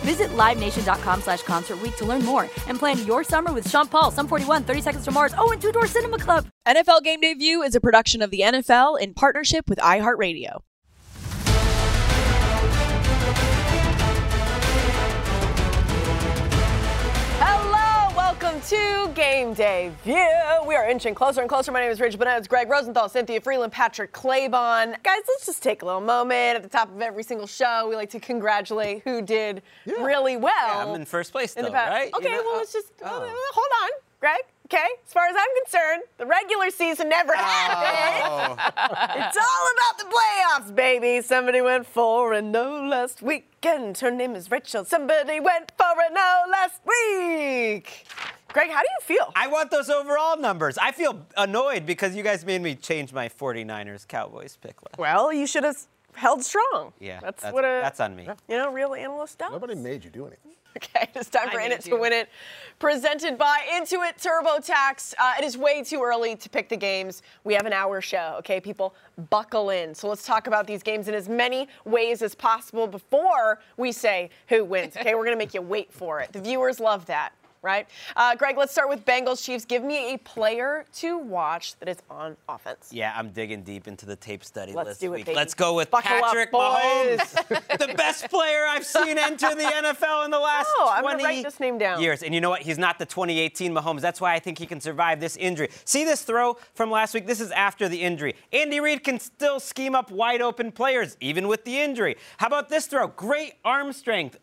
Visit LiveNation.com/Concert Week to learn more and plan your summer with Sean Paul, Sum 41, 30 Seconds to Mars, and Two Door Cinema Club. NFL Game Day View is a production of the NFL in partnership with iHeartRadio. Hello, welcome to Game Day View. We are inching closer and closer. My name is Rachel Bonnetta. It's Greg Rosenthal, Cynthia Frelund, Patrick Claybon. Guys, let's just take a little moment. At the top of every single show, we like to congratulate who did really well. Yeah, I'm in first place, though, right? Okay, let's just hold on, Greg. Okay, as far as I'm concerned, the regular season never happened. It's all about the playoffs, baby. Somebody went 4-0 last weekend. Her name is Rachel. Somebody went 4-0 last week. Greg, how do you feel? I want those overall numbers. I feel annoyed because you guys made me change my 49ers Cowboys pick last. Well, you should have held strong. Yeah, that's on me. You know, real analyst does. Nobody made you do anything. Okay, it's time for In It to Win It, presented by Intuit TurboTax. It is way too early to pick the games. We have an hour show, okay? People, buckle in. So let's talk about these games in as many ways as possible before we say who wins, okay? We're going to make you wait for it. The viewers love that, right? Greg, let's start with Bengals Chiefs. Give me a player to watch that is on offense. Yeah, I'm digging deep into the tape study last week. Baby. Let's go with Patrick Mahomes, the best player I've seen enter the NFL in the last 20 years. And you know what? He's not the 2018 Mahomes. That's why I think he can survive this injury. See this throw from last week? This is after the injury. Andy Reid can still scheme up wide open players, even with the injury. How about this throw? Great arm strength.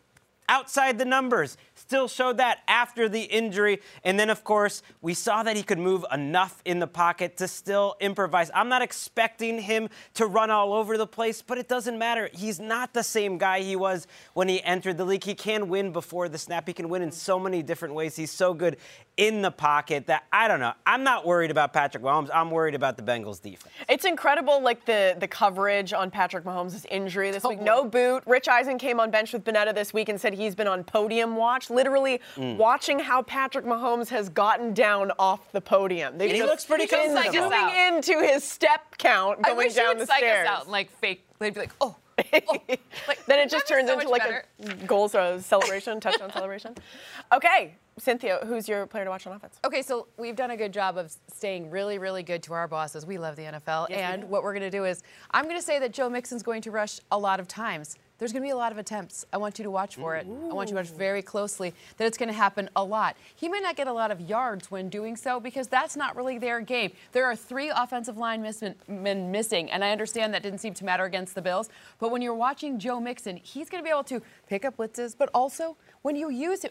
Outside the numbers, still showed that after the injury. And then, of course, we saw that he could move enough in the pocket to still improvise. I'm not expecting him to run all over the place, but it doesn't matter. He's not the same guy he was when he entered the league. He can win before the snap. He can win in so many different ways. He's so good in the pocket that, I don't know, I'm not worried about Patrick Mahomes. I'm worried about the Bengals' defense. It's incredible, like, the coverage on Patrick Mahomes' injury this week. No boot. Rich Eisen came on bench with Bonnetta this week and said he's been on podium watch, literally watching how Patrick Mahomes has gotten down off the podium. And he looks pretty comfortable. He's going into his step count going down the stairs. I wish he would psych us out and, like, fake. They'd be like, then it just turns into, like, a goals celebration, touchdown celebration. Okay, Cynthia, who's your player to watch on offense? Okay, so we've done a good job of staying really, really good to our bosses. We love the NFL. Yes, and what we're going to do is I'm going to say that Joe Mixon's going to rush a lot of times. There's going to be a lot of attempts. I want you to watch for it. I want you to watch very closely that it's going to happen a lot. He may not get a lot of yards when doing so because that's not really their game. There are three offensive linemen missing, and I understand that didn't seem to matter against the Bills. But when you're watching Joe Mixon, he's going to be able to pick up blitzes, but also when you use him,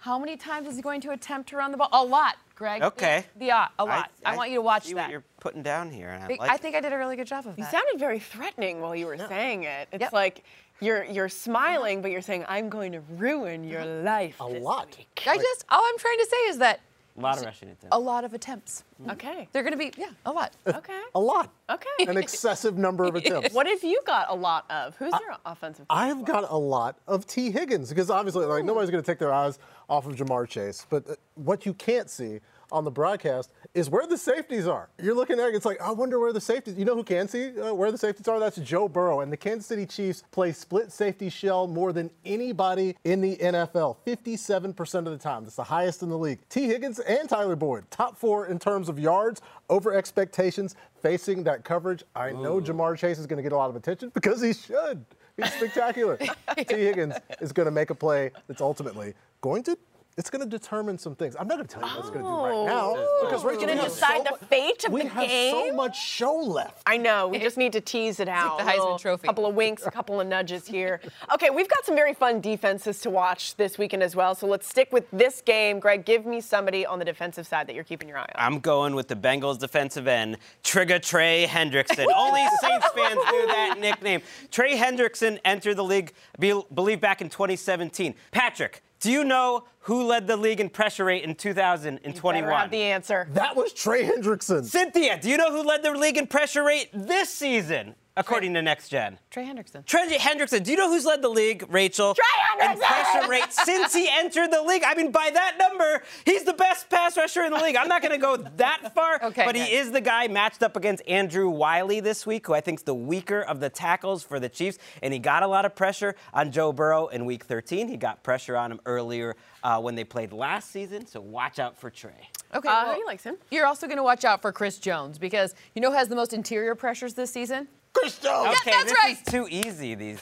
how many times is he going to attempt to run the ball? A lot, Greg. Okay. Yeah, a lot. I want you to watch that. What you're putting down here. And I think I did a really good job of that. You sounded very threatening while you were saying it. It's like you're smiling, but you're saying, I'm going to ruin your life. A lot. All I'm trying to say is that. A lot of rushing attempts. A lot of attempts. Okay. They're going to be, a lot. Okay. A lot. Okay. An excessive number of attempts. What have you got a lot of? Who's your offensive? I've got a lot of Tee Higgins because obviously, nobody's going to take their eyes off of Ja'Marr Chase. But what you can't see on the broadcast is where the safeties are. You're looking at it, it's like, I wonder where the safeties, you know who can see where the safeties are? That's Joe Burrow. And the Kansas City Chiefs play split safety shell more than anybody in the NFL, 57% of the time. That's the highest in the league. Tee Higgins and Tyler Boyd, top four in terms of yards, over expectations, facing that coverage. I know Ja'Marr Chase is going to get a lot of attention because he should. He's spectacular. Tee Higgins is going to make a play that's ultimately going to it's going to determine some things. I'm not going to tell you what it's going to do right now. Because we're going to decide the fate of the game? We have so much show left. I know. We just need to tease it out. It's like the Heisman Trophy. A couple of winks, a couple of nudges here. Okay, we've got some very fun defenses to watch this weekend as well. So let's stick with this game. Greg, give me somebody on the defensive side that you're keeping your eye on. I'm going with the Bengals defensive end, Trey Hendrickson. Only Saints fans knew that nickname. Trey Hendrickson entered the league, I believe, back in 2017. Patrick, do you know who led the league in pressure rate in 2021? You have the answer. That was Trey Hendrickson. Cynthia, do you know who led the league in pressure rate this season, according to Next Gen? Trey Hendrickson. Trey Hendrickson. Do you know who's led the league, Rachel? Trey Hendrickson! In pressure rate since he entered the league. I mean, by that number, he's the best pass rusher in the league. I'm not going to go that far, but he is the guy matched up against Andrew Wiley this week, who I think is the weaker of the tackles for the Chiefs, and he got a lot of pressure on Joe Burrow in Week 13. He got pressure on him earlier when they played last season, so watch out for Trey. Okay, well, he likes him. You're also going to watch out for Chris Jones, because you know who has the most interior pressures this season? Chris Jones. Okay, yes, that's right. Is too easy, these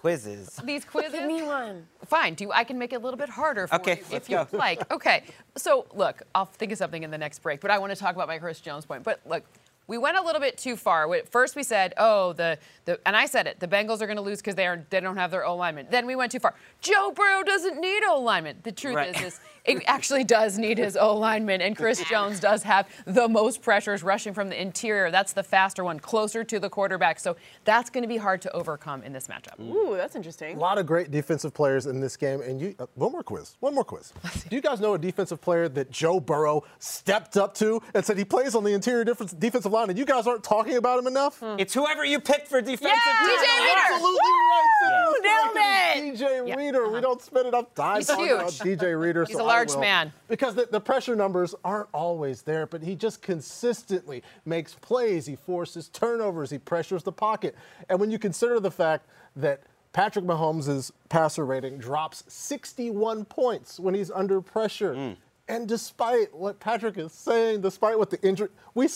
quizzes. These quizzes? Give me one. Fine, I can make it a little bit harder for you if you'd like. Okay, so look, I'll think of something in the next break, but I want to talk about my Chris Jones point. But look, we went a little bit too far. At first we said, and I said it, the Bengals are going to lose because they don't have their O-lineman. Then we went too far. Joe Burrow doesn't need O-lineman. The truth is it actually does need his O-lineman, and Chris Jones does have the most pressures rushing from the interior. That's the faster one, closer to the quarterback. So that's going to be hard to overcome in this matchup. Ooh, that's interesting. A lot of great defensive players in this game. And you, one more quiz. Do you guys know a defensive player that Joe Burrow stepped up to and said he plays on the interior defensive line? And you guys aren't talking about him enough. It's whoever you picked for defensive team. DJ Reader. Absolutely right. Nailed it. DJ Reader. We don't spend enough time talking about DJ Reader. He's a large man. Because the pressure numbers aren't always there, but he just consistently makes plays. He forces turnovers. He pressures the pocket. And when you consider the fact that Patrick Mahomes' passer rating drops 61 points when he's under pressure, and despite what Patrick is saying, despite what the injury, we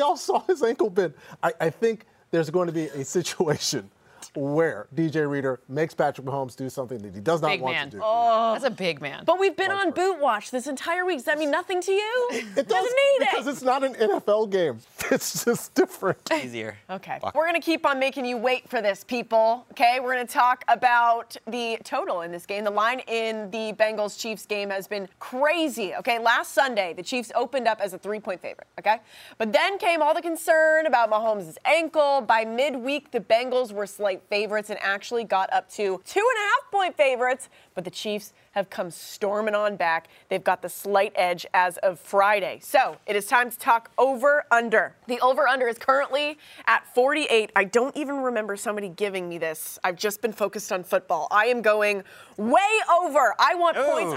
all saw his ankle bend. I think there's going to be a situation where DJ Reader makes Patrick Mahomes do something that he does not want to do. Oh, that's a big man. But we've been on boot watch this entire week. Does that mean nothing to you? It doesn't mean it. Because it's not an NFL game. It's just different. Easier. Okay. We're going to keep on making you wait for this, people. Okay? We're going to talk about the total in this game. The line in the Bengals-Chiefs game has been crazy. Okay? Last Sunday, the Chiefs opened up as a 3-point favorite. Okay? But then came all the concern about Mahomes' ankle. By midweek, the Bengals were slight favorites and actually got up to 2.5-point favorites, but the Chiefs have come storming on back. They've got the slight edge as of Friday. So it is time to talk over-under. The over-under is currently at 48. I don't even remember somebody giving me this. I've just been focused on football. I am going way over. I want points.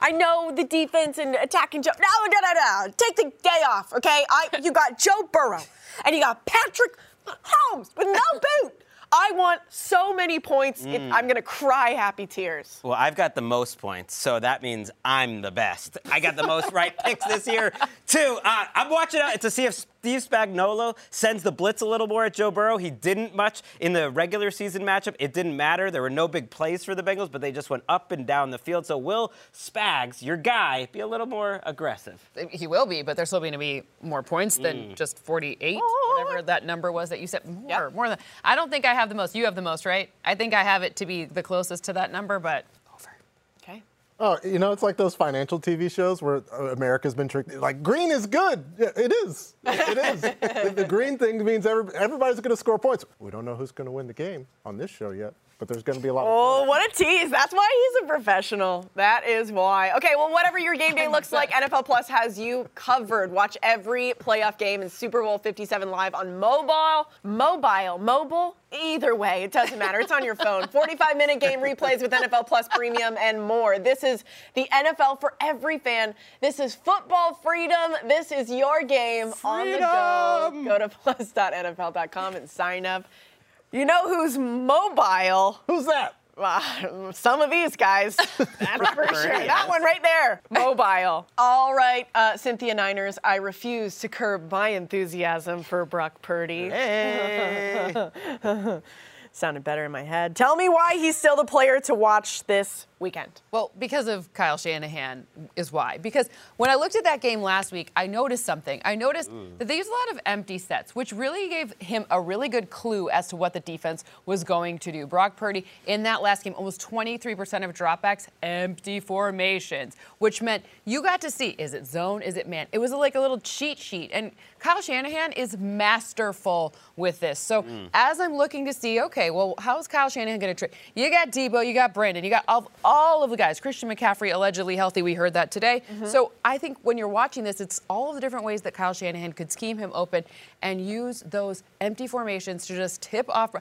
I know the defense and attacking Joe. No. Take the day off, okay? You got Joe Burrow and you got Patrick Mahomes with no boot. I want so many points, I'm going to cry happy tears. Well, I've got the most points, so that means I'm the best. I got the most right picks this year, too. I'm watching out to see if Steve Spagnuolo sends the blitz a little more at Joe Burrow. He didn't much in the regular season matchup. It didn't matter. There were no big plays for the Bengals, but they just went up and down the field. So will Spags, your guy, be a little more aggressive? He will be, but there's still going to be more points than just 48, whatever that number was that you said. More than. I don't think I have the most. You have the most, right? I think I have it to be the closest to that number, but over. Okay. Oh, you know, it's like those financial TV shows where America's been tricked. Like, green is good. Yeah, it is. It is. The green thing means everybody's going to score points. We don't know who's going to win the game on this show yet. but there's going to be a lot of... Oh, what a tease. That's why he's a professional. That is why. Okay, well, whatever your game day looks like, NFL Plus has you covered. Watch every playoff game in Super Bowl 57 live on mobile. Either way, it doesn't matter. It's on your phone. 45-minute game replays with NFL Plus Premium and more. This is the NFL for every fan. This is football freedom. This is your game on the go. Go to plus.nfl.com and sign up. You know who's mobile? Who's that? Some of these guys. That's for sure. That one right there. Mobile. All right, Cynthia Niners, I refuse to curb my enthusiasm for Brock Purdy. Hey. Sounded better in my head. Tell me why he's still the player to watch this weekend. Well, because of Kyle Shanahan is why. Because when I looked at that game last week, I noticed something. I noticed that they used a lot of empty sets, which really gave him a really good clue as to what the defense was going to do. Brock Purdy, in that last game, almost 23% of dropbacks, empty formations, which meant you got to see, is it zone, is it man? It was like a little cheat sheet. And Kyle Shanahan is masterful with this. So as I'm looking to see, okay, well, how is Kyle Shanahan going to trick? You got Debo, you got Brandon, you got all of the guys. Christian McCaffrey allegedly healthy. We heard that today. So I think when you're watching this, it's all of the different ways that Kyle Shanahan could scheme him open and use those empty formations to just tip off.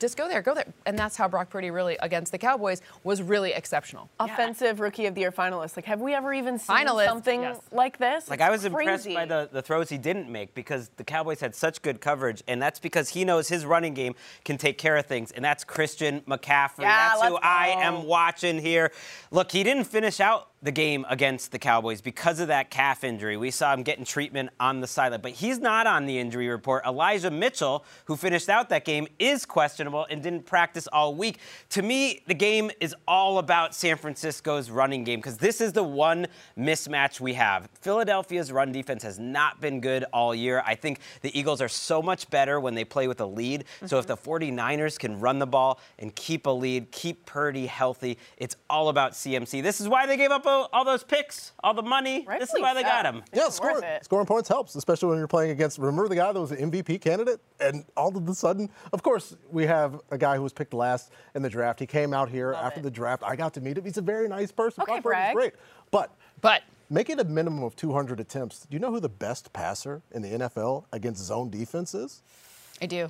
Just go there. And that's how Brock Purdy really, against the Cowboys, was really exceptional. Offensive Rookie of the Year finalist. Like, have we ever even seen something like this? Like, it's I was impressed by the throws he didn't make because the Cowboys had such good coverage, and that's because he knows his running game can take care of things, and that's Christian McCaffrey. That's who I am watching here. Look, he didn't finish out the game against the Cowboys because of that calf injury. We saw him getting treatment on the sideline, but he's not on the injury report. Elijah Mitchell, who finished out that game, is questionable and didn't practice all week. To me, the game is all about San Francisco's running game because this is the one mismatch we have. Philadelphia's run defense has not been good all year. I think the Eagles are so much better when they play with a lead. So if the 49ers can run the ball and keep a lead, keep Purdy healthy, it's all about CMC. This is why they gave up all those picks, all the money. Right, this is why they got him. Yeah, scoring points helps, especially when you're playing against, remember the guy that was an MVP candidate? And all of a sudden, of course, we have a guy who was picked last in the draft. He came out here after the draft. I got to meet him. He's a very nice person. Okay, Brock Purdy's great. But make it a minimum of 200 attempts. Do you know who the best passer in the NFL against zone defense is? I do.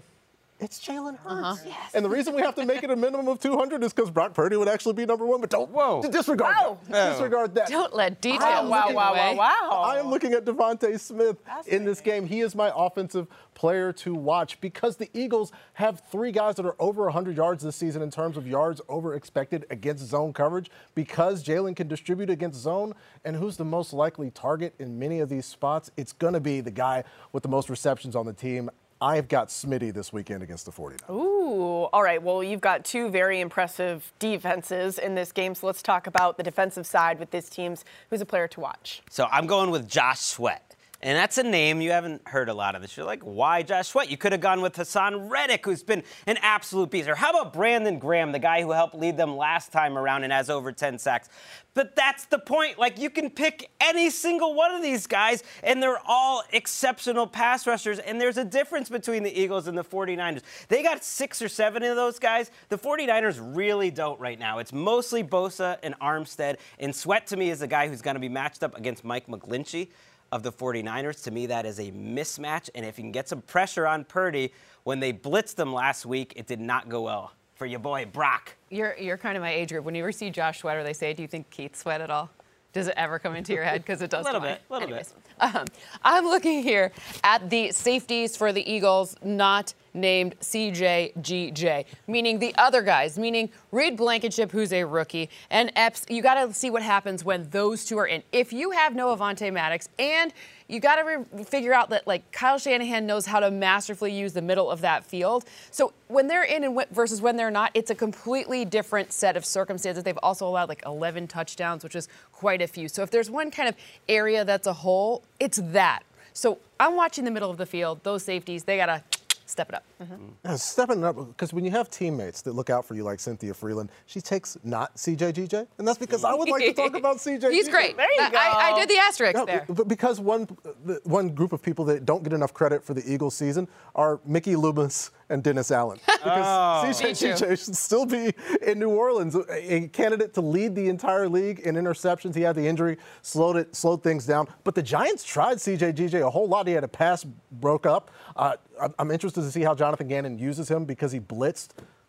It's Jalen Hurts. Yes. And the reason we have to make it a minimum of 200 is because Brock Purdy would actually be number one. But don't disregard that. Disregard that. Don't let detail. I am looking at Devonta Smith in this game. He is my offensive player to watch because the Eagles have three guys that are over 100 yards this season in terms of yards over expected against zone coverage because Jalen can distribute against zone. And who's the most likely target in many of these spots? It's going to be the guy with the most receptions on the team. I've got Smitty this weekend against the 49ers. Ooh, all right. Well, you've got two very impressive defenses in this game, so let's talk about the defensive side with this team. Who's a player to watch? So I'm going with Josh Sweat. And that's a name you haven't heard a lot of this. You're like, why Josh Sweat? You could have gone with Hassan Reddick, who's been an absolute beast. Or how about Brandon Graham, the guy who helped lead them last time around and has over 10 sacks? But that's the point. Like, you can pick any single one of these guys, and they're all exceptional pass rushers. And there's a difference between the Eagles and the 49ers. They got 6 or 7 of those guys. The 49ers really don't right now. It's mostly Bosa and Armstead. And Sweat, to me, is the guy who's going to be matched up against Mike McGlinchey of the 49ers. To me, that is a mismatch. And if you can get some pressure on Purdy, when they blitzed them last week, it did not go well for your boy, Brock. You're kind of my age group. When you ever see Josh Sweat or they say, do you think Keith Sweat at all? Does it ever come into your head? Because it does. A little bit. I'm looking here at the safeties for the Eagles, not named CJGJ, meaning the other guys, meaning Reed Blankenship, who's a rookie, and Epps. You got to see what happens when those two are in. If you have no Avonte Maddox, and you got to figure out that, like, Kyle Shanahan knows how to masterfully use the middle of that field. So when they're in and versus when they're not, it's a completely different set of circumstances. They've also allowed like 11 touchdowns, which is quite a few. So if there's one kind of area that's a hole, it's that. So I'm watching the middle of the field. Those safeties, they got to Step it up. Mm-hmm. Yeah, stepping up, because when you have teammates that look out for you like Cynthia Frelund, she takes not CJGJ, and that's because I would like to talk about CJGJ. He's great. There you go. I did the asterisk there. But because one group of people that don't get enough credit for the Eagles season are Mickey Loomis and Dennis Allen. Because CJGJ should still be in New Orleans, a candidate to lead the entire league in interceptions. He had the injury, slowed things down. But the Giants tried CJGJ a whole lot. He had a pass broke up. I'm interested to see how Jonathan Gannon uses him because he blitzed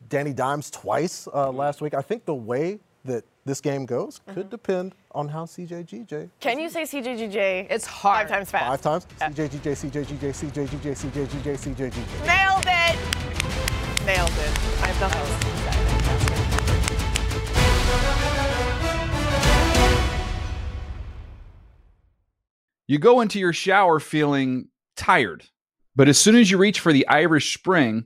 Danny Dimes twice last week. I think the way that this game goes could depend on how CJGJ. Can you say CJGJ? It's hard. 5 times fast. 5 times? Yeah. CJGJ, CJGJ, CJGJ, CJGJ, CJGJ. Nailed it! Nailed it. I have nothing else to say. You go into your shower feeling tired, but as soon as you reach for the Irish Spring,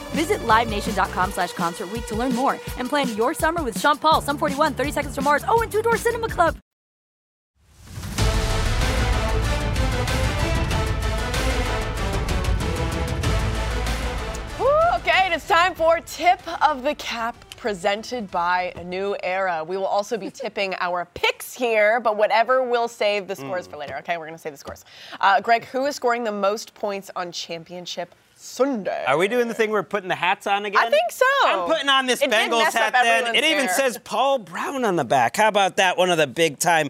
Visit LiveNation.com/Concert Week to learn more and plan your summer with Sean Paul, Sum 41, 30 Seconds to Mars, and Two Door Cinema Club. Ooh, okay, and it's time for Tip of the Cap, presented by A New Era. We will also be tipping our picks here, but whatever, we'll save the scores for later. Okay, we're going to save the scores. Greg, who is scoring the most points on Championship Sunday? Are we doing the thing where we're putting the hats on again? I think so. I'm putting on this Bengals hat then. It even says Paul Brown on the back. How about that? One of the big-time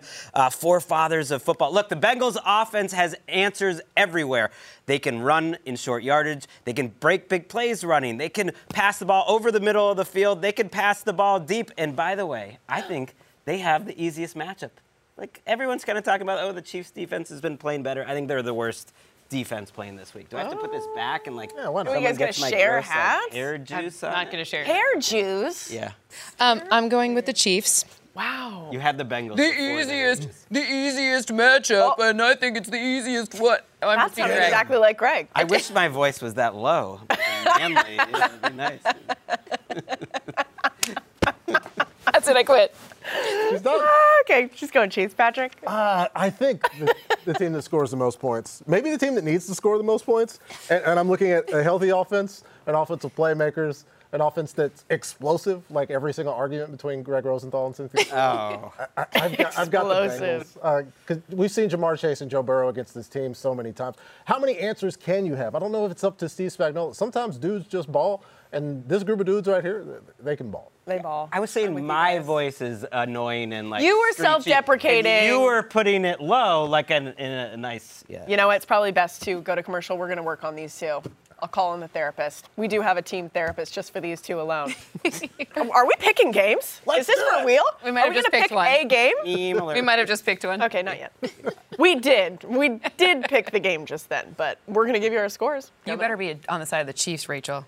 forefathers of football. Look, the Bengals offense has answers everywhere. They can run in short yardage. They can break big plays running. They can pass the ball over the middle of the field. They can pass the ball deep. And by the way, I think they have the easiest matchup. Like, everyone's kind of talking about, oh, the Chiefs' defense has been playing better. I think they're the worst defense playing this week. Do I have to put this back and like? Yeah, why not? Are you guys gonna share hats? Like, hair juice. I'm not gonna share hair juice. Yeah. I'm going with the Chiefs. Wow. You had the Bengals. The easiest matchup, and I think it's the easiest. What? That sounds exactly like Greg. I wish my voice was that low. Manly, it would be nice. That's it. I quit. Okay, she's going Chiefs, Patrick. I think the team that scores the most points, maybe the team that needs to score the most points, and I'm looking at a healthy offense, an offense of playmakers, an offense that's explosive, like every single argument between Greg Rosenthal and Cynthia. Oh. I've got the Bengals. We've seen Ja'Marr Chase and Joe Burrow against this team so many times. How many answers can you have? I don't know if it's up to Steve Spagnuolo. Sometimes dudes just ball. And this group of dudes right here, they can ball. They ball. I was saying my voice is annoying and like. You were screechy, self-deprecating. You were putting it low, like in a nice. Yeah. You know, it's probably best to go to commercial. We're going to work on these two. I'll call in the therapist. We do have a team therapist just for these two alone. Are we picking games? Is this for real? We might have just picked one. Are we going to pick a game? We might have just picked one. Okay, not yet. We did pick the game just then, but we're going to give you our scores. You better be on the side of the Chiefs, Rachel.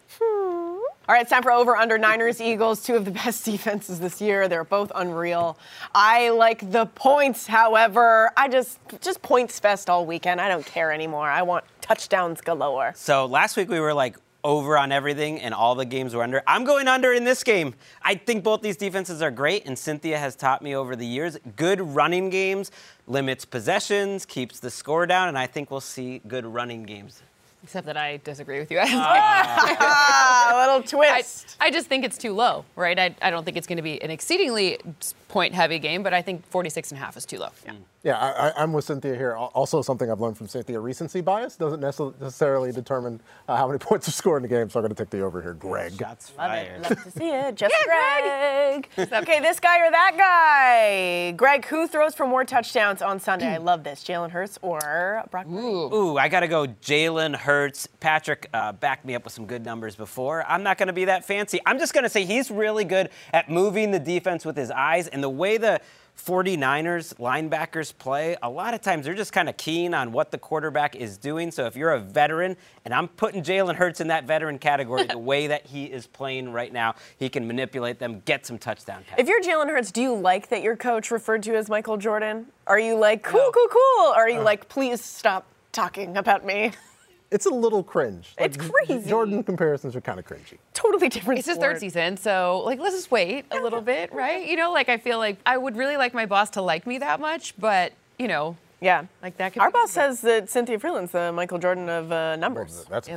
All right, it's time for over-under Niners, Eagles, two of the best defenses this year. They're both unreal. I like the points, however. I just points fest all weekend. I don't care anymore. I want touchdowns galore. So last week we were like, over on everything, and all the games were under. I'm going under in this game. I think both these defenses are great, and Cynthia has taught me over the years, good running games limits possessions, keeps the score down, and I think we'll see good running games. Except that I disagree with you. A little twist. I just think it's too low, right? I don't think it's going to be an exceedingly point-heavy game, but I think 46.5 is too low. Yeah, I'm with Cynthia here. Also, something I've learned from Cynthia, recency bias doesn't necessarily determine how many points are scored in the game, so I'm going to take the over here, Greg. Shots fired. Love it. Love to see it. Just Greg. Okay, this guy or that guy. Greg, who throws for more touchdowns on Sunday? I love this. Jalen Hurts or Brock Purdy? Ooh, I got to go Jalen Hurts. Patrick backed me up with some good numbers before. I'm not going to be that fancy. I'm just going to say he's really good at moving the defense with his eyes, and the way the 49ers linebackers play, a lot of times they're just kind of keen on what the quarterback is doing. So if you're a veteran, and I'm putting Jalen Hurts in that veteran category, the way that he is playing right now, he can manipulate them, get some touchdown passes. If you're Jalen Hurts, do you like that your coach referred to as Michael Jordan? Are you like, cool? Or are you like, please stop talking about me? It's a little cringe. Like, it's crazy. Jordan comparisons are kind of cringy. Totally different. It's his third season, so like let's just wait a little bit, right? You know, like I feel like I would really like my boss to like me that much, but you know, like that. Our boss says that Cynthia Frelund's the Michael Jordan of numbers. Well, that's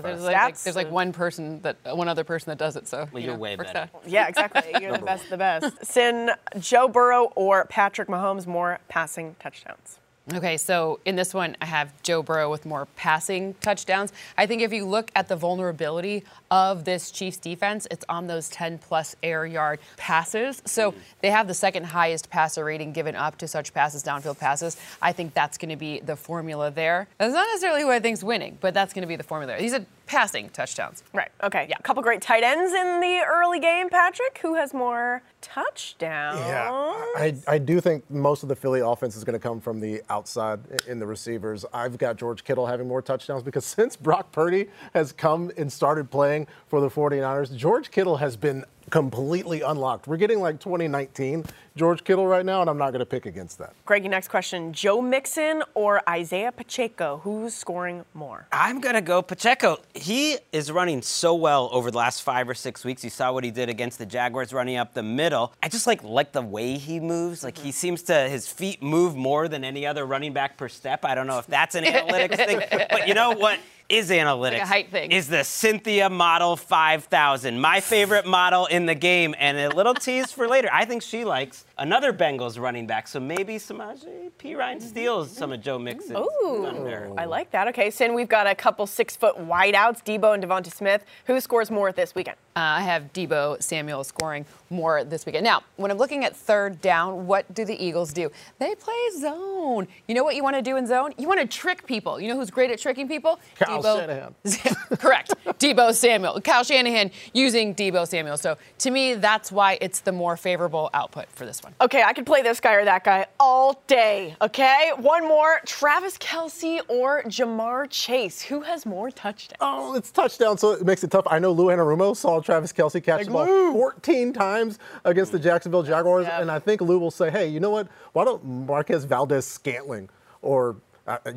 there's like one other person that does it. So well, you're way better. Yeah, exactly. You're the best. The best. Sin, Joe Burrow or Patrick Mahomes more passing touchdowns? Okay, so in this one, I have Joe Burrow with more passing touchdowns. I think if you look at the vulnerability of this Chiefs defense, it's on those 10-plus air-yard passes. So they have the second-highest passer rating given up to such passes, downfield passes. I think that's going to be the formula there. That's not necessarily who I think's winning, but that's going to be the formula. These are passing touchdowns. Right, okay. Yeah. A couple great tight ends in the early game. Patrick, who has more touchdowns? Yeah, I do think most of the Philly offense is going to come from the outside in the receivers. I've got George Kittle having more touchdowns because since Brock Purdy has come and started playing for the 49ers, George Kittle has been completely unlocked. We're getting like 2019 George Kittle right now, and I'm not going to pick against that. Greg, your next question, Joe Mixon or Isaiah Pacheco? Who's scoring more? I'm going to go Pacheco. He is running so well over the last 5 or 6 weeks. You saw what he did against the Jaguars running up the middle. I just like the way he moves. Like he seems to, his feet move more than any other running back per step. I don't know if that's an analytics thing, but you know what? Is analytics, like a height thing. Is the Cynthia Model 5000, my favorite model in the game, and a little tease for later. I think she likes another Bengals running back, so maybe Samaje Perine steals some of Joe Mixon's thunder. I like that. Okay, Sin, we've got a couple 6-foot wideouts, Debo and Devonta Smith. Who scores more this weekend? I have Debo Samuel scoring more this weekend. Now, when I'm looking at third down, what do the Eagles do? They play zone. You know what you want to do in zone? You want to trick people. You know who's great at tricking people? Kyle Shanahan. Correct. Debo Samuel. Kyle Shanahan using Debo Samuel. So, to me, that's why it's the more favorable output for this one. Okay, I could play this guy or that guy all day, okay? One more. Travis Kelce or Ja'Marr Chase. Who has more touchdowns? Oh, it's touchdowns, so it makes it tough. I know Lou Anarumo saw Travis Kelce catch the ball 14 times against the Jacksonville Jaguars, and I think Lou will say, hey, you know what? Why don't Marquez Valdez-Scantling or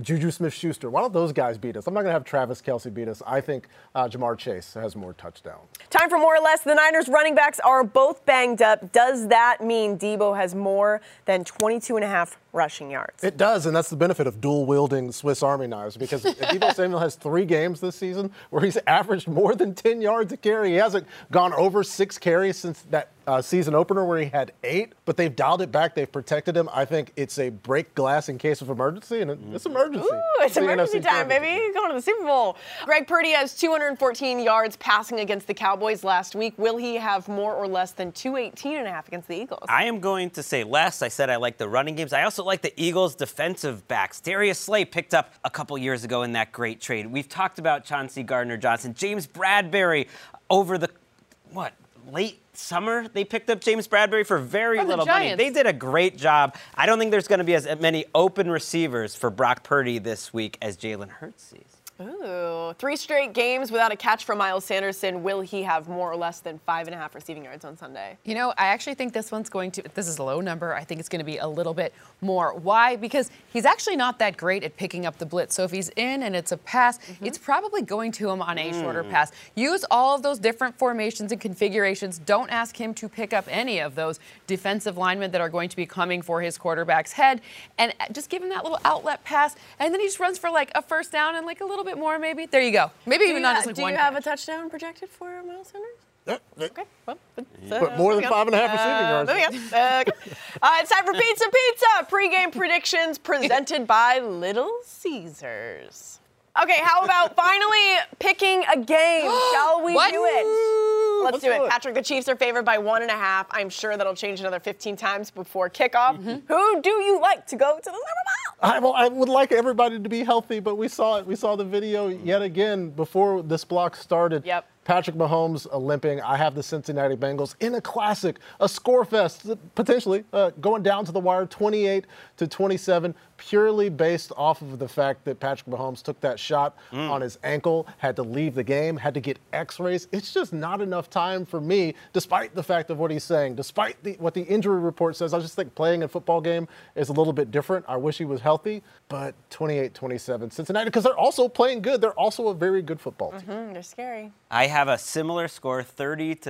Juju Smith-Schuster, why don't those guys beat us? I'm not going to have Travis Kelce beat us. I think Ja'Marr Chase has more touchdowns. Time for more or less. The Niners running backs are both banged up. Does that mean Debo has more than 22.5 rushing yards? It does, and that's the benefit of dual-wielding Swiss Army knives, because Debo Samuel has 3 games this season where he's averaged more than 10 yards a carry. He hasn't gone over 6 carries since that season opener where he had 8, but they've dialed it back. They've protected him. I think it's a break glass in case of emergency, and it's emergency. Ooh, it's emergency time, baby. You're going to the Super Bowl. Greg Purdy has 214 yards passing against the Cowboys last week. Will he have more or less than 218.5 against the Eagles? I am going to say less. I said I like the running games. I also like the Eagles' defensive backs. Darius Slay picked up a couple years ago in that great trade. We've talked about Chauncey Gardner-Johnson. James Bradberry over the, late summer, they picked up James Bradberry for very little money. They did a great job. I don't think there's going to be as many open receivers for Brock Purdy this week as Jalen Hurts sees. Ooh. Ooh, 3 straight games without a catch from Miles Sanderson. Will he have more or less than 5.5 receiving yards on Sunday? You know, I actually think this one's going to, this is a low number. I think it's going to be a little bit more. Why? Because he's actually not that great at picking up the blitz. So if he's in and it's a pass, it's probably going to him on a shorter pass. Use all of those different formations and configurations. Don't ask him to pick up any of those defensive linemen that are going to be coming for his quarterback's head. And just give him that little outlet pass. And then he just runs for like a first down and like a little bit more maybe. There you go. Maybe even not just like one. Do you have a touchdown projected for Miles Sanders? Okay. Well, but more than 5.5 receiving yards. It's time for Pizza. Pre-game predictions presented by Little Caesars. Okay, how about finally picking a game? Shall we do it? Let's do it. Patrick, the Chiefs are favored by 1.5. I'm sure that'll change another 15 times before kickoff. Who do you like to go to the Super Bowl? I would like everybody to be healthy, but we saw it. We saw the video yet again before this block started. Yep. Patrick Mahomes limping. I have the Cincinnati Bengals in a classic, a score fest, potentially going down to the wire 28-27, purely based off of the fact that Patrick Mahomes took that shot on his ankle, had to leave the game, had to get x-rays. It's just not enough time for me, despite the fact of what he's saying, despite what the injury report says. I just think playing a football game is a little bit different. I wish he was healthy, but 28-27 Cincinnati, because they're also playing good. They're also a very good football team. They're scary. I have a similar score, 30-27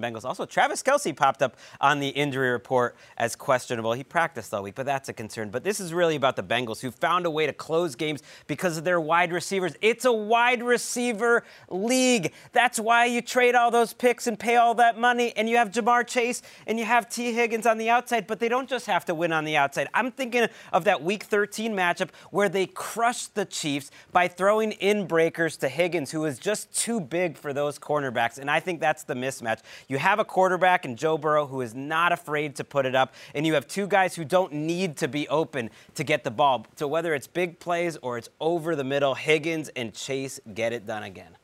Bengals. Also, Travis Kelce popped up on the injury report as questionable. He practiced all week, but that's a concern. But this is really about the Bengals, who found a way to close games because of their wide receivers. It's a wide receiver league. That's why you trade all those picks and pay all that money. And you have Ja'Marr Chase and you have Tee Higgins on the outside, but they don't just have to win on the outside. I'm thinking of that Week 13 matchup where they crushed the Chiefs by throwing in breakers to Higgins, who is just too big for those cornerbacks, and I think that's the mismatch. You have a quarterback in Joe Burrow who is not afraid to put it up, and you have two guys who don't need to be open to get the ball. So whether it's big plays or it's over the middle, Higgins and Chase get it done again.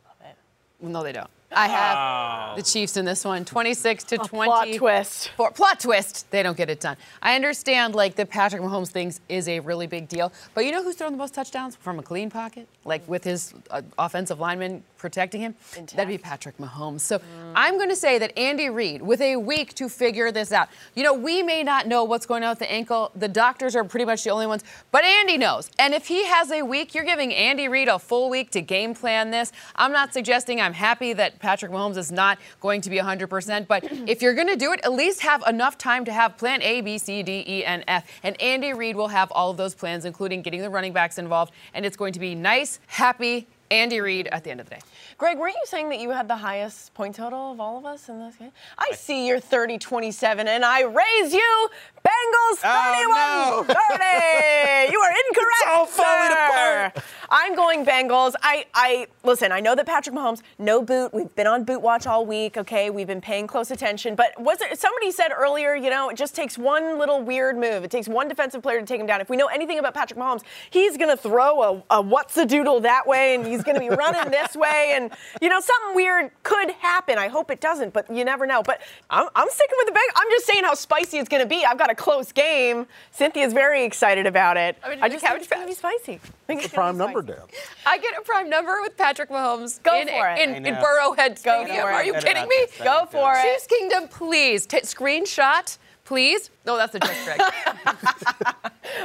No, they don't. I have the Chiefs in this one, 26-20. Plot twist. Plot twist. They don't get it done. I understand, like, the Patrick Mahomes things is a really big deal. But you know who's thrown the most touchdowns from a clean pocket? Like, with his offensive lineman protecting him? Intact. That'd be Patrick Mahomes. So I'm going to say that Andy Reid, with a week to figure this out. You know, we may not know what's going on with the ankle. The doctors are pretty much the only ones. But Andy knows. And if he has a week, you're giving Andy Reid a full week to game plan this. I'm not suggesting I'm happy that Patrick Mahomes is not going to be 100%, but if you're going to do it, at least have enough time to have plan A, B, C, D, E, and F. And Andy Reid will have all of those plans, including getting the running backs involved, and it's going to be nice, happy Andy Reid at the end of the day. Greg, weren't you saying that you had the highest point total of all of us in this game? I see your 30-27, and I raise you Bengals 31-30. No. You are incorrect, it's all falling apart. I'm going Bengals. I listen, I know that Patrick Mahomes, no boot. We've been on boot watch all week, okay? We've been paying close attention. But was there, somebody said earlier, you know, it just takes one little weird move. It takes one defensive player to take him down. If we know anything about Patrick Mahomes, he's going to throw a what's-a-doodle that way, and he's going to be running this way, and, you know, something weird could happen. I hope it doesn't, but you never know. But I'm sticking with the Bengals. I'm just saying how spicy it's going to be. I've got a close game. Cynthia's very excited about it. I just think it's going to be spicy. It's a prime number, Dan. I get a prime number with Patrick Mahomes. Go for it. In Burrowhead Stadium. Are you kidding me? Go for it. Chiefs Kingdom, please. Screenshot, please. No, that's a trick trick.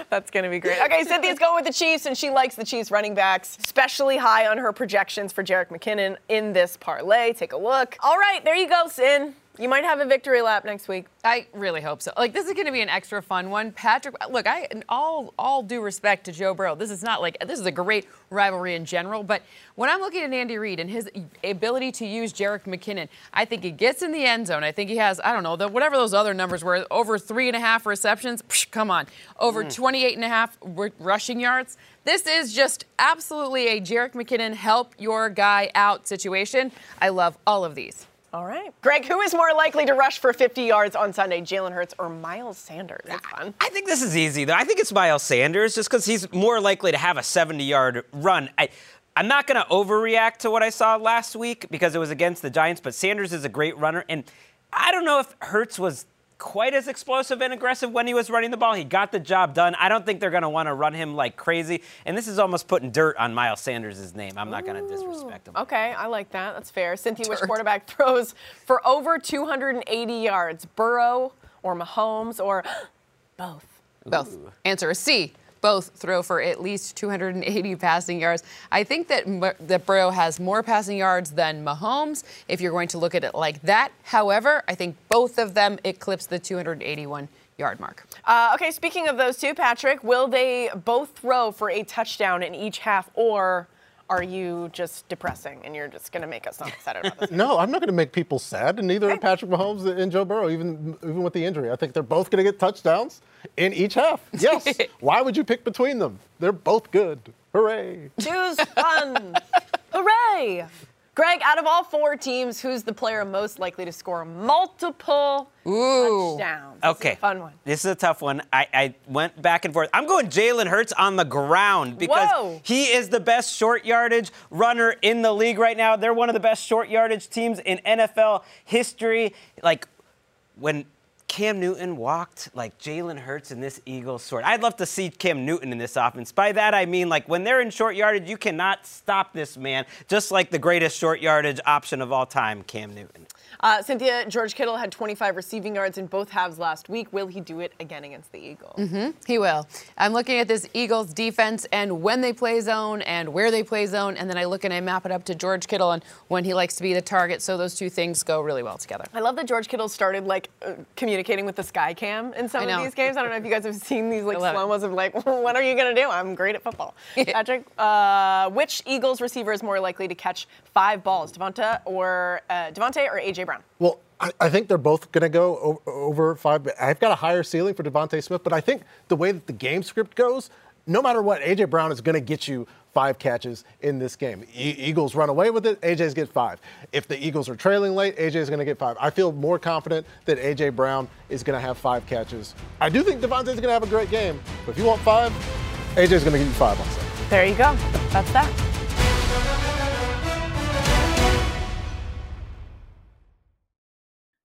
That's going to be great. Okay, Cynthia's going with the Chiefs, and she likes the Chiefs running backs, especially high on her projections for Jerick McKinnon in this parlay. Take a look. All right, there you go, Sin. You might have a victory lap next week. I really hope so. Like, this is going to be an extra fun one. Patrick, look, all due respect to Joe Burrow. This is a great rivalry in general. But when I'm looking at Andy Reid and his ability to use Jerick McKinnon, I think he gets in the end zone. I think he has, I don't know, whatever those other numbers were, over 3.5 receptions. Come on. Over 28.5 rushing yards. This is just absolutely a Jerick McKinnon help your guy out situation. I love all of these. All right. Greg, who is more likely to rush for 50 yards on Sunday, Jalen Hurts or Miles Sanders? That's fun. I think this is easy, though. I think it's Miles Sanders just because he's more likely to have a 70-yard run. I'm not going to overreact to what I saw last week because it was against the Giants, but Sanders is a great runner. And I don't know if Hurts was quite as explosive and aggressive when he was running the ball. He got the job done. I don't think they're going to want to run him like crazy. And this is almost putting dirt on Miles Sanders' name. I'm not going to disrespect him. Okay, I like that. That's fair. Cynthia, which quarterback throws for over 280 yards? Burrow or Mahomes or both? Both. Ooh. Answer is C. Both throw for at least 280 passing yards. I think that Burrow has more passing yards than Mahomes, if you're going to look at it like that. However, I think both of them eclipse the 281-yard mark. Okay, speaking of those two, Patrick, will they both throw for a touchdown in each half, or are you just depressing and you're just going to make us not sad about this? No, I'm not going to make people sad, and neither are Patrick Mahomes and Joe Burrow, even with the injury. I think they're both going to get touchdowns in each half. Yes. Why would you pick between them? They're both good. Hooray. Choose one. Hooray. Greg, out of all four teams, who's the player most likely to score multiple touchdowns? Okay. This is a fun one. This is a tough one. I went back and forth. I'm going Jalen Hurts on the ground because he is the best short yardage runner in the league right now. They're one of the best short yardage teams in NFL history. Like, when Cam Newton walked, like, Jalen Hurts in this Eagles sort. I'd love to see Cam Newton in this offense. By that, I mean, like, when they're in short yardage, you cannot stop this man, just like the greatest short yardage option of all time, Cam Newton. Cynthia, George Kittle had 25 receiving yards in both halves last week. Will he do it again against the Eagles? He will. I'm looking at this Eagles defense and when they play zone and where they play zone, and then I look and I map it up to George Kittle and when he likes to be the target, so those two things go really well together. I love that George Kittle started, like, communicating with the sky cam in some of these games. I don't know if you guys have seen these, like, slow-mos of, like, what are you going to do? I'm great at football. Patrick, which Eagles receiver is more likely to catch 5 balls, Devonta or A.J. Brown? Well, I think they're both going to go over 5. I've got a higher ceiling for Devonta Smith, but I think the way that the game script goes, no matter what, A.J. Brown is going to get you 5 catches in this game. Eagles run away with it, A.J.'s get 5. If the Eagles are trailing late, A.J.'s going to get 5. I feel more confident that A.J. Brown is going to have 5 catches. I do think Devontae's going to have a great game, but if you want 5, A.J.'s going to give you 5 also. There you go. That's that.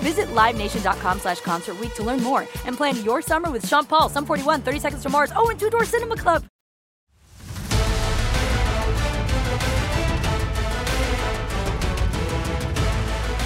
Visit LiveNation.com/Concert Week to learn more and plan your summer with Sean Paul, Sum 41, 30 Seconds to Mars, and Two Door Cinema Club.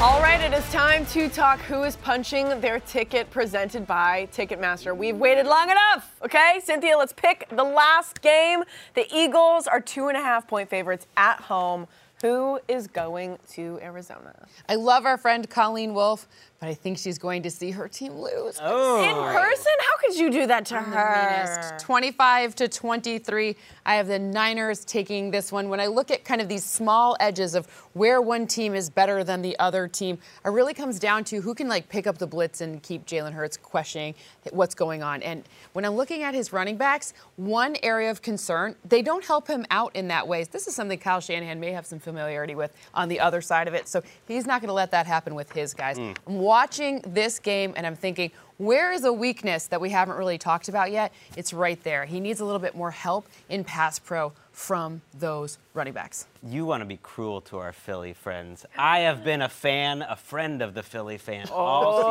All right, it is time to talk who is punching their ticket, presented by Ticketmaster. We've waited long enough, okay? Cynthia, let's pick the last game. The Eagles are 2.5-point favorites at home. Who is going to Arizona? I love our friend Colleen Wolfe, but I think she's going to see her team lose. Oh. In person? How could you do that to her? 25-23. I have the Niners taking this one. When I look at kind of these small edges of where one team is better than the other team, it really comes down to who can, like, pick up the blitz and keep Jalen Hurts questioning what's going on. And when I'm looking at his running backs, one area of concern, they don't help him out in that way. This is something Kyle Shanahan may have some familiarity with on the other side of it. So he's not going to let that happen with his guys. I'm watching this game, and I'm thinking, where is a weakness that we haven't really talked about yet? It's right there. He needs a little bit more help in pass pro from those running backs. You want to be cruel to our Philly friends. I have been a friend of the Philly fan all season.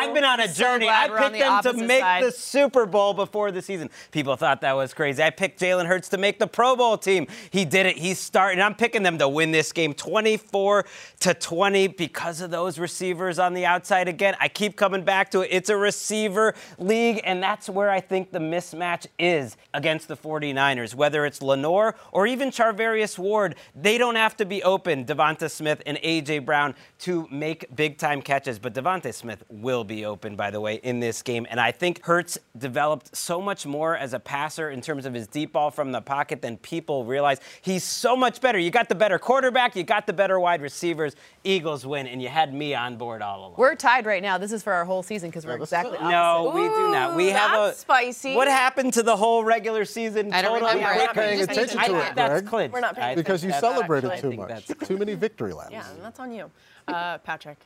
I've been on a journey. I picked them to make the Super Bowl before the season. People thought that was crazy. I picked Jalen Hurts to make the Pro Bowl team. He did it. He's starting. I'm picking them to win this game 24-20 because of those receivers on the outside. Again, I keep coming back to it. It's a receiver league, and that's where I think the mismatch is against the 49ers, whether it's Lenore or even Charvarius Ward. They don't have to be open, Devonta Smith and A.J. Brown, to make big-time catches. But Devonta Smith will be open, by the way, in this game. And I think Hurts developed so much more as a passer in terms of his deep ball from the pocket than people realize. He's so much better. You got the better quarterback. You got the better wide receivers. Eagles win, and you had me on board all along. We're tied right now. This is for our whole season because we're exactly opposite. No, we do not. We have a spicy. What happened to the whole regular season? I don't remember. We're not paying attention to it, Greg. We're not paying attention. Because you celebrated too much. Too many victory laps. Yeah, that's on you. Patrick.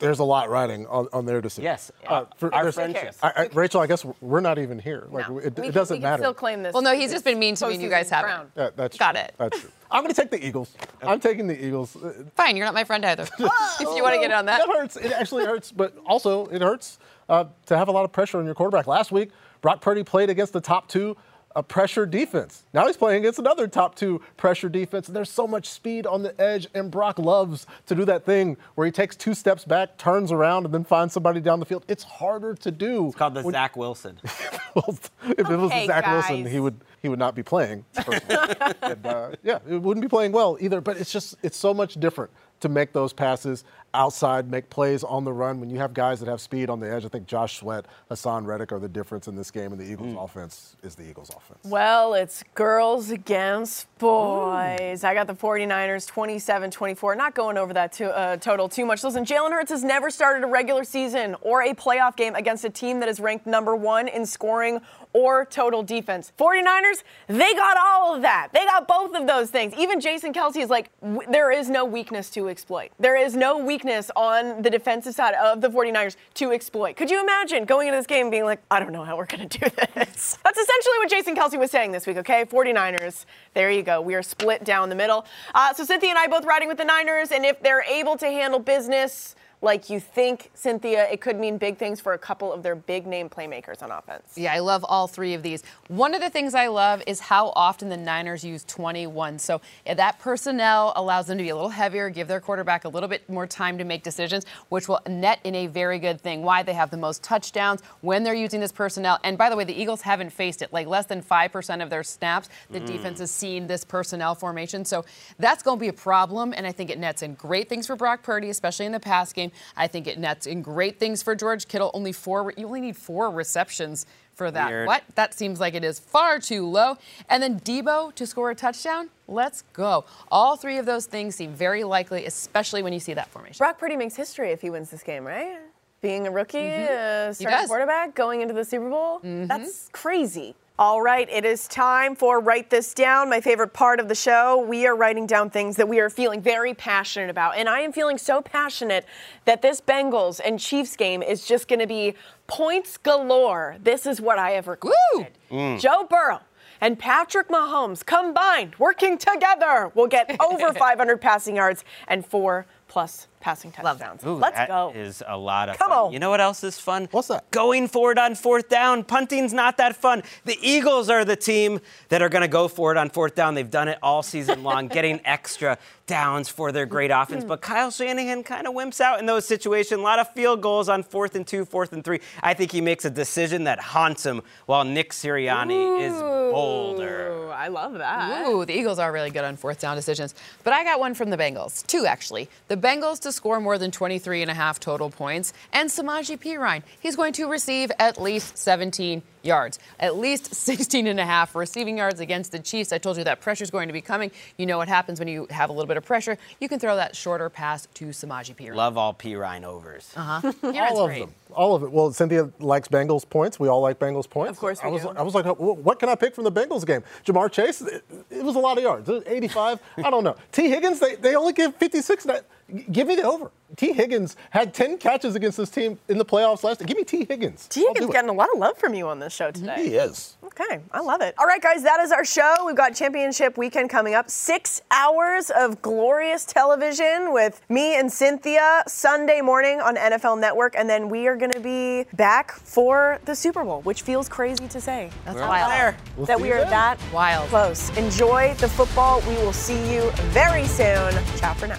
There's a lot riding on their decision. Yes, our friendship. Rachel, I guess we're not even here. Like, no. It doesn't matter. We can still claim this. Well, no, he's just been mean to me, and you guys haven't. Yeah, Got it. That's true. I'm going to take the Eagles. I'm taking the Eagles. Fine, you're not my friend either. If you want to get on that. That hurts. It actually hurts, but also it hurts to have a lot of pressure on your quarterback. Last week, Brock Purdy played against the top two pressure defense. Now he's playing against another top two pressure defense. And there's so much speed on the edge, and Brock loves to do that thing where he takes two steps back, turns around, and then finds somebody down the field. It's harder to do. It's called the Zach Wilson. If it was Zach Wilson, he would not be playing. And, it wouldn't be playing well either. But it's so much different to make those passes outside, make plays on the run when you have guys that have speed on the edge. I think Josh Sweat, Hassan Reddick are the difference in this game, and the Eagles' offense is the Eagles' offense. Well, it's girls against boys. I got the 49ers 27-24. Not going over that total too much. Listen, Jalen Hurts has never started a regular season or a playoff game against a team that is ranked #1 in scoring or total defense. 49ers, they got all of that. They got both of those things. Even Jason Kelce is like, there is no weakness to exploit. There is no weakness on the defensive side of the 49ers to exploit. Could you imagine going into this game being like, I don't know how we're going to do this? That's essentially what Jason Kelce was saying this week, okay? 49ers, there you go. We are split down the middle. So Cynthia and I both riding with the Niners, and if they're able to handle business like you think, Cynthia, it could mean big things for a couple of their big-name playmakers on offense. Yeah, I love all three of these. One of the things I love is how often the Niners use 21. So that personnel allows them to be a little heavier, give their quarterback a little bit more time to make decisions, which will net in a very good thing. Why? They have the most touchdowns when they're using this personnel. And by the way, the Eagles haven't faced it. Like, less than 5% of their snaps, the defense has seen this personnel formation. So that's going to be a problem, and I think it nets in great things for Brock Purdy, especially in the pass game. I think it nets in great things for George Kittle. You only need 4 receptions for that. Weird. What? That seems like it is far too low. And then Debo to score a touchdown? Let's go. All three of those things seem very likely, especially when you see that formation. Brock Purdy makes history if he wins this game, right? Being a rookie, starting quarterback, going into the Super Bowl. That's crazy. All right, it is time for Write This Down, my favorite part of the show. We are writing down things that we are feeling very passionate about. And I am feeling so passionate that this Bengals and Chiefs game is just going to be points galore. This is what I have requested. Joe Burrow and Patrick Mahomes combined, working together, will get over 500 passing yards and 4+ passing touchdowns. Ooh, Let's go. That is a lot of fun. You know what else is fun? What's that? Going for it on 4th down. Punting's not that fun. The Eagles are the team that are going to go for it on 4th down. They've done it all season long, getting extra downs for their great offense. But Kyle Shanahan kind of wimps out in those situations. A lot of field goals on 4th and 2, 4th and 3. I think he makes a decision that haunts him, while Nick Sirianni is bolder. I love that. Ooh, the Eagles are really good on 4th down decisions. But I got one from the Bengals. 2, actually. The Bengals to score more than 23.5 total points. And Samaje Perine, he's going to receive at least 17 yards, at least 16.5 receiving yards against the Chiefs. I told you that pressure's going to be coming. You know what happens when you have a little bit of pressure. You can throw that shorter pass to Samaje Perine. Love all Perine overs. All of them. All of it. Well, Cynthia likes Bengals points. We all like Bengals points. Of course we do. I was like, what can I pick from the Bengals game? Ja'Marr Chase, it was a lot of yards. 85, I don't know. Tee Higgins, they only give 56. Give me the over. Tee Higgins had 10 catches against this team in the playoffs last year. Give me Tee Higgins. Tee Higgins getting a lot of love from you on this. the show today. He is. Okay, I love it. All right, guys, that is our show. We've got championship weekend coming up. 6 hours of glorious television with me and Cynthia Sunday morning on NFL Network, and then we are going to be back for the Super Bowl, which feels crazy to say. That's wild. We'll that we are then. That wild close. Enjoy the football. We will see you very soon. Ciao for now.